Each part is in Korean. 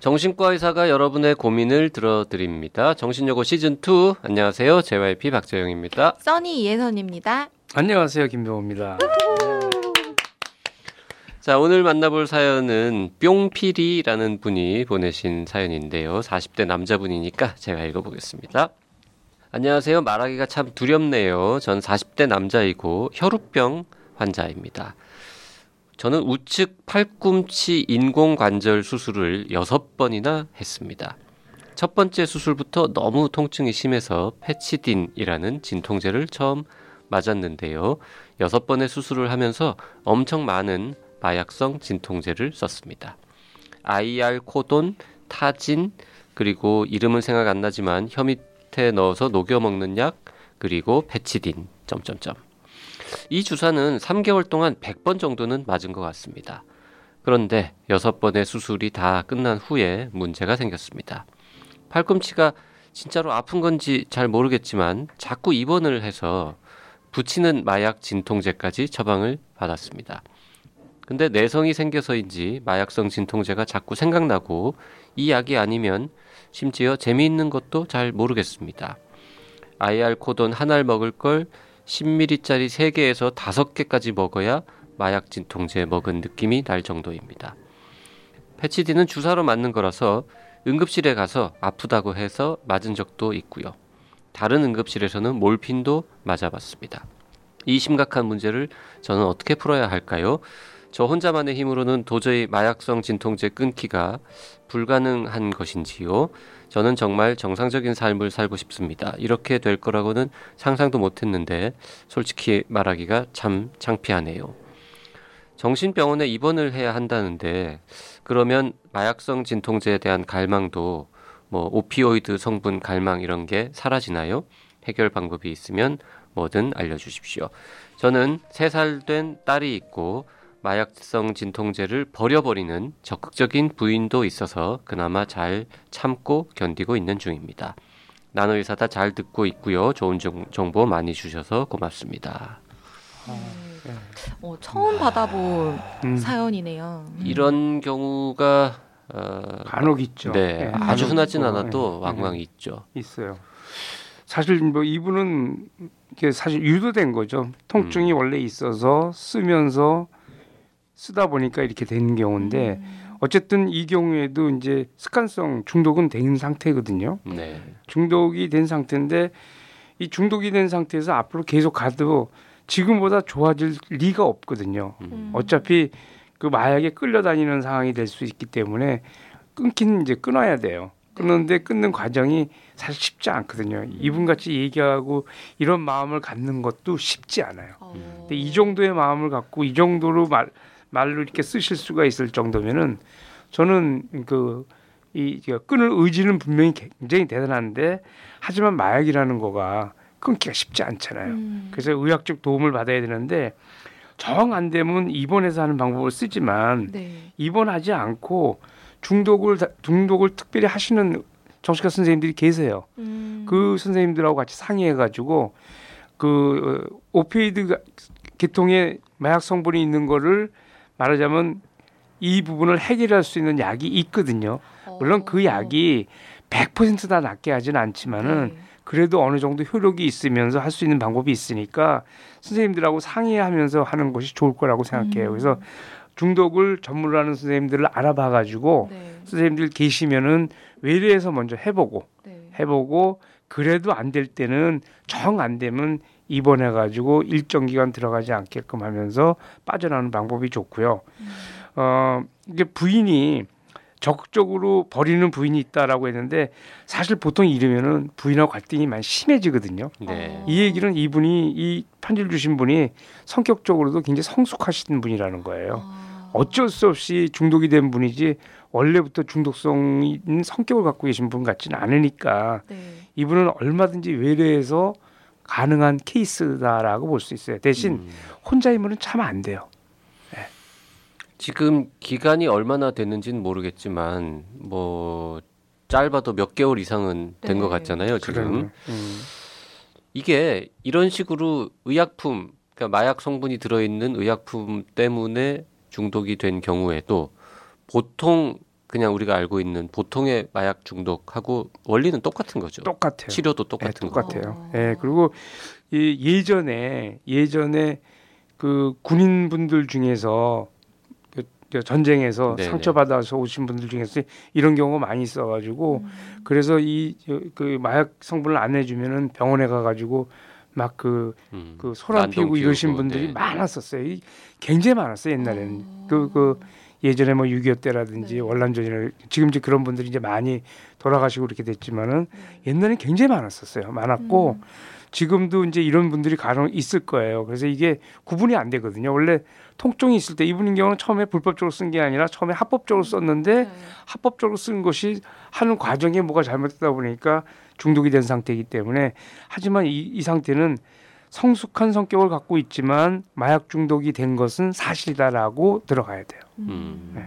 정신과 의사가 여러분의 고민을 들어드립니다. 정신여고 시즌2. 안녕하세요. JYP 박재영입니다. 써니 이혜선입니다. 안녕하세요. 김병호입니다. 자, 오늘 만나볼 사연은 뿅피리라는 분이 보내신 사연인데요. 40대 남자분이니까 제가 읽어보겠습니다. 안녕하세요. 말하기가 참 두렵네요. 전 40대 남자이고 혈우병 환자입니다. 저는 우측 팔꿈치 인공관절 수술을 6번이나 했습니다. 첫 번째 수술부터 너무 통증이 심해서 패치딘이라는 진통제를 처음 맞았는데요. 6번의 수술을 하면서 엄청 많은 마약성 진통제를 썼습니다. IR코돈, 타진, 그리고 이름은 생각 안 나지만 혀 밑에 넣어서 녹여 먹는 약, 그리고 패치딘... 이 주사는 3개월 동안 100번 정도는 맞은 것 같습니다. 그런데 6번의 수술이 다 끝난 후에 문제가 생겼습니다. 팔꿈치가 진짜로 아픈 건지 잘 모르겠지만 자꾸 입원을 해서 붙이는 마약 진통제까지 처방을 받았습니다. 근데 내성이 생겨서인지 마약성 진통제가 자꾸 생각나고 이 약이 아니면 심지어 재미있는 것도 잘 모르겠습니다. IR코돈 한 알 먹을 걸 10ml짜리 3개에서 5개까지 먹어야 마약 진통제 먹은 느낌이 날 정도입니다. 패치딘은 주사로 맞는 거라서 응급실에 가서 아프다고 해서 맞은 적도 있고요. 다른 응급실에서는 몰핀도 맞아봤습니다. 이 심각한 문제를 저는 어떻게 풀어야 할까요? 저 혼자만의 힘으로는 도저히 마약성 진통제 끊기가 불가능한 것인지요. 저는 정말 정상적인 삶을 살고 싶습니다. 이렇게 될 거라고는 상상도 못했는데 솔직히 말하기가 참 창피하네요. 정신병원에 입원을 해야 한다는데 그러면 마약성 진통제에 대한 갈망도 오피오이드 성분 갈망 이런 게 사라지나요? 해결 방법이 있으면 뭐든 알려주십시오. 저는 3살 된 딸이 있고 마약성 진통제를 버려버리는 적극적인 부인도 있어서 그나마 잘 참고 견디고 있는 중입니다. 나노의사다 잘 듣고 있고요. 좋은 정보 많이 주셔서 고맙습니다. 처음 받아본 사연이네요. 이런 경우가 간혹 있죠. 네, 아주 흔하진 않아도 왕왕 있죠. 있어요. 사실 이분은 이게 사실 유도된 거죠. 통증이 원래 있어서 쓰다 보니까 이렇게 된 경우인데 어쨌든 이 경우에도 이제 습관성 중독은 된 상태거든요. 네. 중독이 된 상태인데 이 중독이 된 상태에서 앞으로 계속 가도 지금보다 좋아질 리가 없거든요. 어차피 그 마약에 끌려다니는 상황이 될 수 있기 때문에 끊어야 돼요. 그런데 끊는 과정이 사실 쉽지 않거든요. 이분같이 얘기하고 이런 마음을 갖는 것도 쉽지 않아요. 근데 이 정도의 마음을 갖고 이 정도로 말로 이렇게 쓰실 수가 있을 정도면은 저는 끊을 의지는 분명히 굉장히 대단한데 하지만 마약이라는 거가 끊기가 쉽지 않잖아요. 그래서 의학적 도움을 받아야 되는데 정 안 되면 입원해서 하는 방법을 쓰지만 입원하지 않고 중독을 특별히 하시는 정신과 선생님들이 계세요. 그 선생님들하고 같이 상의해가지고 그 오피오이드 계통의 마약 성분이 있는 거를 말하자면 이 부분을 해결할 수 있는 약이 있거든요. 물론 그 약이 100% 다 낫게 하진 않지만은 그래도 어느 정도 효력이 있으면서 할 수 있는 방법이 있으니까 선생님들하고 상의하면서 하는 것이 좋을 거라고 생각해요. 그래서 중독을 전문으로 하는 선생님들을 알아봐가지고 선생님들 계시면은 외래에서 먼저 해보고 그래도 안 될 때는 정 안 되면 입원해가지고 일정 기간 들어가지 않게끔 하면서 빠져나오는 방법이 좋고요. 이게 부인이 적극적으로 버리는 부인이 있다라고 했는데 사실 보통 이러면은 부인하고 갈등이 많이 심해지거든요. 네. 이 얘기는 이분이 이 편지를 주신 분이 성격적으로도 굉장히 성숙하신 분이라는 거예요. 어쩔 수 없이 중독이 된 분이지 원래부터 중독성 있는 성격을 갖고 계신 분 같지는 않으니까 이분은 얼마든지 외래에서 가능한 케이스다라고 볼 수 있어요. 대신 혼자이면 참 안 돼요. 네. 지금 기간이 얼마나 됐는지는 모르겠지만 짧아도 몇 개월 이상은 된 것 같잖아요. 지금 이게 이런 식으로 의약품, 그러니까 마약 성분이 들어있는 의약품 때문에 중독이 된 경우에도 보통 그냥 우리가 알고 있는 보통의 마약 중독하고 원리는 똑같은 거죠. 똑같아요. 치료도 똑같은 거. 똑같아요. 예, 그리고 이 예전에 그 군인분들 중에서 전쟁에서 상처받아서 오신 분들 중에서 이런 경우가 많이 있어가지고 그래서 이 그 마약 성분을 안 내주면은 병원에 가가지고 막 그 소란 피우고 이러신 분들이 많았었어요. 굉장히 많았어요 옛날에는. 예전에 뭐 6.25 때라든지 월남전이나 지금 이제 그런 분들이 이제 많이 돌아가시고 그렇게 됐지만은 옛날에는 굉장히 많았었어요. 많았고 지금도 이제 이런 분들이 간혹 있을 거예요. 그래서 이게 구분이 안 되거든요. 원래 통증이 있을 때 이분인 경우는 처음에 불법적으로 쓴 게 아니라 처음에 합법적으로 썼는데 합법적으로 쓴 것이 하는 과정에 뭐가 잘못됐다 보니까 중독이 된 상태이기 때문에 하지만 이 상태는 성숙한 성격을 갖고 있지만 마약 중독이 된 것은 사실이다라고 들어가야 돼요. 네.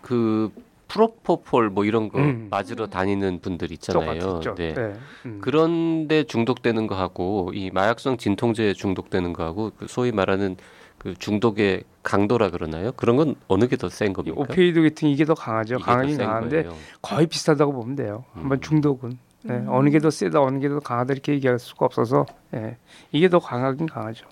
그 프로포폴 뭐 이런 거 맞으러 다니는 분들 있잖아요. 네. 네. 그런데 중독되는 거하고 이 마약성 진통제에 중독되는 거하고 그 소위 말하는 그 중독의 강도라 그러나요? 그런 건 어느 게 더 센 겁니까? 오피오이드 같은 이게 더 강하죠. 강하긴 강한데 거의 비슷하다고 보면 돼요. 한번 중독은. 네, 어느 게 더 세다, 어느 게 더 강하다 이렇게 얘기할 수가 없어서 네, 이게 더 강하긴 강하죠.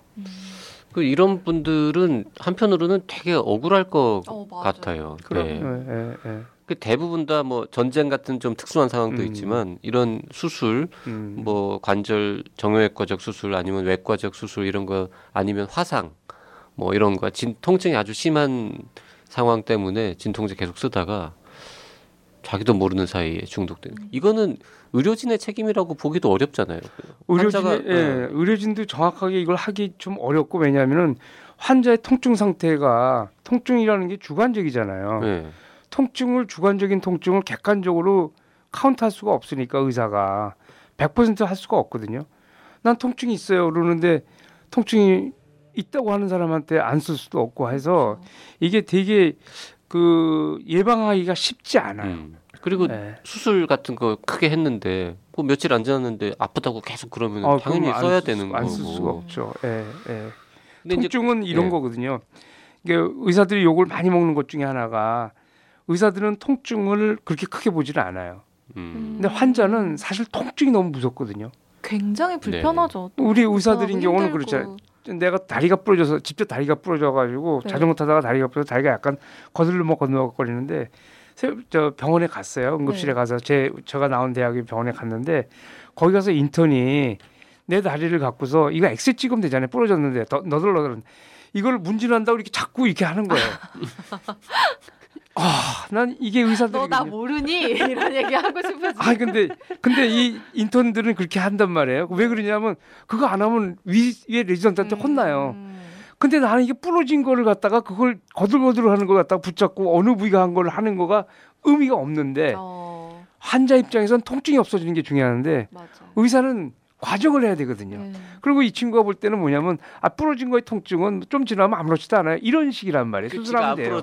그 이런 분들은 한편으로는 되게 억울할 것 같아요. 그럼, 네. 네. 그 대부분 다 뭐 전쟁 같은 좀 특수한 상황도 있지만 이런 수술, 뭐 관절 정형외과적 수술 아니면 외과적 수술 이런 거 아니면 화상 뭐 이런 거 통증이 아주 심한 상황 때문에 진통제 계속 쓰다가 자기도 모르는 사이에 중독된. 이거는 의료진의 책임이라고 보기도 어렵잖아요. 의료진도 정확하게 이걸 하기 좀 어렵고 왜냐하면은 환자의 통증 상태가 통증이라는 게 주관적이잖아요. 네. 주관적인 통증을 객관적으로 카운트할 수가 없으니까 의사가 100% 할 수가 없거든요. 난 통증이 있어요 그러는데 통증이 있다고 하는 사람한테 안 쓸 수도 없고 해서 이게 되게 그 예방하기가 쉽지 않아요. 그리고 수술 같은 거 크게 했는데 그 며칠 안 지났는데 아프다고 계속 그러면 당연히 써야 되는 거고. 안 쓸 수가 없죠. 예. 통증은 이런 거거든요. 그러니까 의사들이 욕을 많이 먹는 것 중에 하나가 의사들은 통증을 그렇게 크게 보지는 않아요. 근데 환자는 사실 통증이 너무 무섭거든요. 굉장히 불편하죠. 네. 우리 의사들인 경우는 그렇죠. 내가 다리가 부러져서 직접 다리가 부러져가지고 자전거 타다가 다리가 부러져 다리가 약간 거들먹거리는데 저 병원에 갔어요. 응급실에 가서 제가 나온 대학의 병원에 갔는데 거기 가서 인턴이 내 다리를 갖고서 이거 엑스 찍으면 되잖아요. 부러졌는데 너덜너덜 이걸 문진한다고 이렇게 자꾸 이렇게 하는 거예요. 난 이게 의사들이 너 나 모르니? 이런 얘기 하고 싶어서 근데 이 인턴들은 그렇게 한단 말이에요. 왜 그러냐면 그거 안 하면 위에 레지던트한테 혼나요. 근데 나는 이게 부러진 거를 갖다가 그걸 거들거들 하는 거 갖다가 붙잡고 어느 부위가 한 걸 하는 거가 의미가 없는데 환자 입장에선 통증이 없어지는 게 중요한데 의사는 과정을 해야 되거든요. 그리고 이 친구가 볼 때는 뭐냐면 부러진 거의 통증은 좀 지나면 아무렇지도 않아요. 이런 식이란 말이에요. 수술하면 돼요.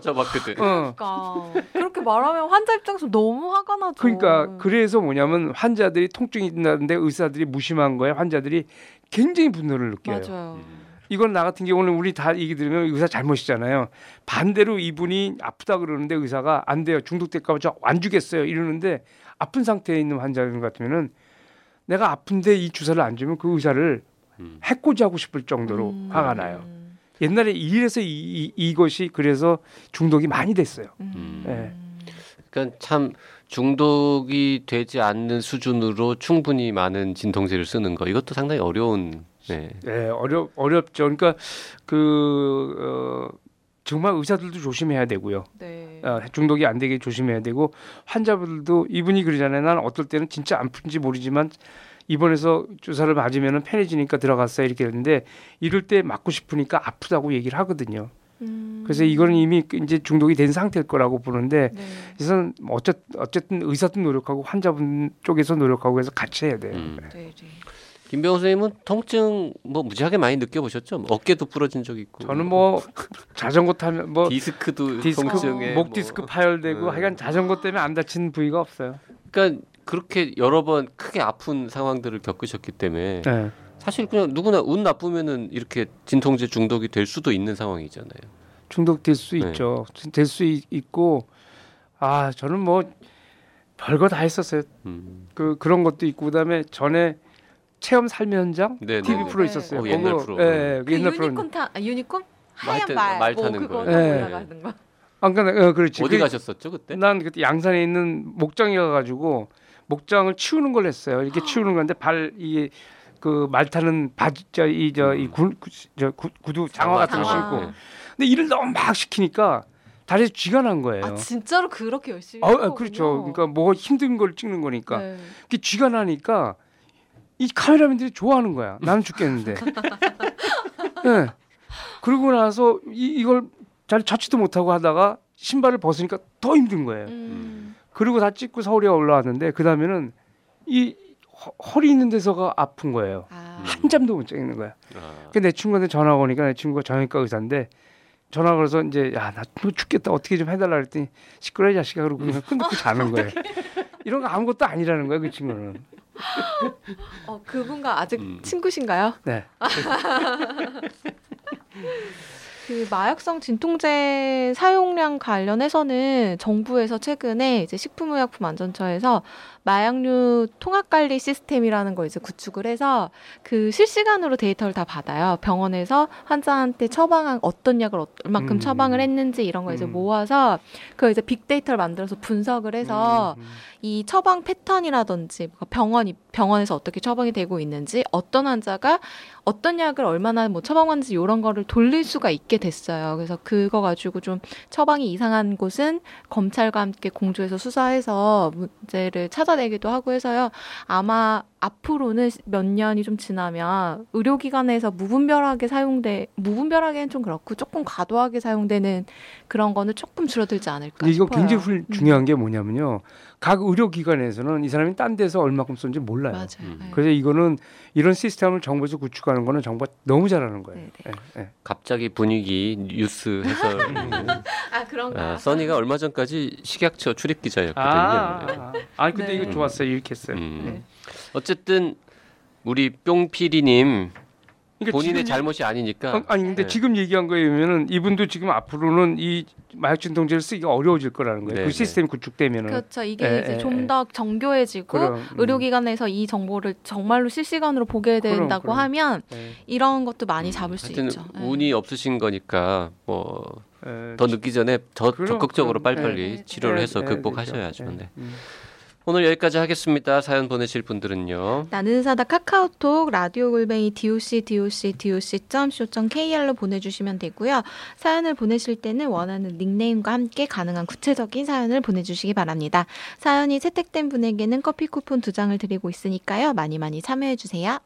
그러니까 그렇게 말하면 환자 입장에서 너무 화가 나죠. 그러니까 그래서 뭐냐면 환자들이 통증이 있는데 의사들이 무심한 거예요. 환자들이 굉장히 분노를 느껴요. 맞아요. 이건 나 같은 경우는 우리 다 얘기 들으면 의사 잘못이잖아요. 반대로 이분이 아프다 그러는데 의사가 안 돼요. 중독될까 봐 저 안 주겠어요. 이러는데 아픈 상태에 있는 환자들 같으면은 내가 아픈데 이 주사를 안 주면 그 의사를 해코지하고 싶을 정도로 화가 나요. 옛날에 이래서 이것이 그래서 중독이 많이 됐어요. 네. 그러니까 참 중독이 되지 않는 수준으로 충분히 많은 진통제를 쓰는 거 이것도 상당히 어려운. 어렵죠. 그러니까 정말 의사들도 조심해야 되고요. 네. 중독이 안 되게 조심해야 되고 환자분들도 이분이 그러잖아요. 난 어떨 때는 진짜 안 푼지 모르지만 입원해서 주사를 맞으면 편해지니까 들어갔어요. 이렇게 했는데 이럴 때 맞고 싶으니까 아프다고 얘기를 하거든요. 그래서 이거는 이미 이제 중독이 된 상태일 거라고 보는데 그래서 어쨌든 의사도 노력하고 환자분 쪽에서 노력하고 해서 같이 해야 돼요. 김병호 선생님은 통증 뭐 무지하게 많이 느껴보셨죠? 어깨도 부러진 적 있고. 저는 뭐 자전거 타면 뭐 디스크도 통증에 목 디스크 파열되고 하여간 자전거 때문에 안 다친 부위가 없어요. 그러니까 그렇게 여러 번 크게 아픈 상황들을 겪으셨기 때문에 사실 그냥 누구나 운 나쁘면은 이렇게 진통제 중독이 될 수도 있는 상황이잖아요. 중독될 수 있죠. 될 수 있고 아, 저는 뭐 별거 다 했었어요. 그런 것도 있고, 그다음에 전에 체험 삶의 현장 네네. TV 프로 있었어요. 네. 옛날 프로. 예, 그 옛날 유니콘 타 유니콘 하얀 말 타는 거. 올라가는 거. 안 가나? 그렇지. 어디 가셨었죠 그때? 난 그때 양산에 있는 목장에 가가지고 목장을 치우는 걸 했어요. 이렇게 치우는 건데 발 이게 그 말 타는 바지 저 구두 장화 같은 거 신고. 네. 근데 일을 너무 막 시키니까 다리에 쥐가 난 거예요. 아 진짜로 그렇게 열심히? 아 그렇죠. 그러니까 뭐 힘든 걸 찍는 거니까. 네. 그게 쥐가 나니까 이 카메라맨들이 좋아하는 거야. 나는 죽겠는데. 네. 그러고 나서 이걸 잘 자취도 못하고 하다가 신발을 벗으니까 더 힘든 거예요. 그리고 다 찍고 서울에 올라왔는데 그 다음에는 이 허리 있는 데서가 아픈 거예요. 한 잠도 못 자겠는 거야. 그래서 내 친구한테 전화가 오니까 내 친구가 정형외과 의사인데 전화 걸어서 이제 야 나 죽겠다 어떻게 좀 해달라 그랬더니 시끄러워 이 자식아 그러고 그냥 끄덕고 자는 거예요. 이런 거 아무것도 아니라는 거예요 그 친구는. 그분과 아직 친구신가요? 네. 그 마약성 진통제 사용량 관련해서는 정부에서 최근에 이제 식품의약품안전처에서 마약류 통합관리 시스템이라는 걸 이제 구축을 해서 그 실시간으로 데이터를 다 받아요. 병원에서 환자한테 처방한 어떤 약을 얼만큼 처방을 했는지 이런 거 이제 모아서 그 이제 빅데이터를 만들어서 분석을 해서 이 처방 패턴이라든지 병원에서 어떻게 처방이 되고 있는지 어떤 환자가 어떤 약을 얼마나 뭐 처방하는지 이런 거를 돌릴 수가 있게 됐어요. 그래서 그거 가지고 좀 처방이 이상한 곳은 검찰과 함께 공조해서 수사해서 문제를 찾아내기도 하고 해서요. 아마 앞으로는 몇 년이 좀 지나면 의료기관에서 무분별하게는 좀 그렇고 조금 과도하게 사용되는 그런 거는 조금 줄어들지 않을까 이거 싶어요. 이거 굉장히 중요한 게 뭐냐면요. 각 의료기관에서는 이 사람이 딴 데서 얼마큼 썼는지 몰라요. 맞아요. 그래서 이거는 이런 시스템을 정부에서 구축하는 거는 정부가 너무 잘하는 거예요. 네, 네. 갑자기 분위기 뉴스 해설. 아 그런가. 아, 써니가 얼마 전까지 식약처 출입 기자였거든요. 아니 근데 네. 이거 좋았어요. 유익했어요. 네. 어쨌든 우리 뿅피리님 그러니까 본인의 잘못이 아니니까. 아니 근데 네. 지금 얘기한 거에 의하면은 이분도 지금 앞으로는 이 마약 진통제를 쓰기가 어려워질 거라는 거예요. 네, 그 시스템이 구축되면은. 그렇죠. 이게 이제 좀 더 정교해지고 의료기관에서 이 정보를 정말로 실시간으로 보게 된다고 하면 이런 것도 많이 잡을 수 있죠. 운이 없으신 거니까 뭐 더 늦기 전에 적극적으로 빨리빨리 치료를 해서 극복하셔야죠. 근데. 오늘 여기까지 하겠습니다. 사연 보내실 분들은요. 나는 사다 카카오톡 라디오골뱅이 docdocdoc.co.kr로 보내주시면 되고요. 사연을 보내실 때는 원하는 닉네임과 함께 가능한 구체적인 사연을 보내주시기 바랍니다. 사연이 채택된 분에게는 커피 쿠폰 2장을 드리고 있으니까요. 많이 많이 참여해주세요.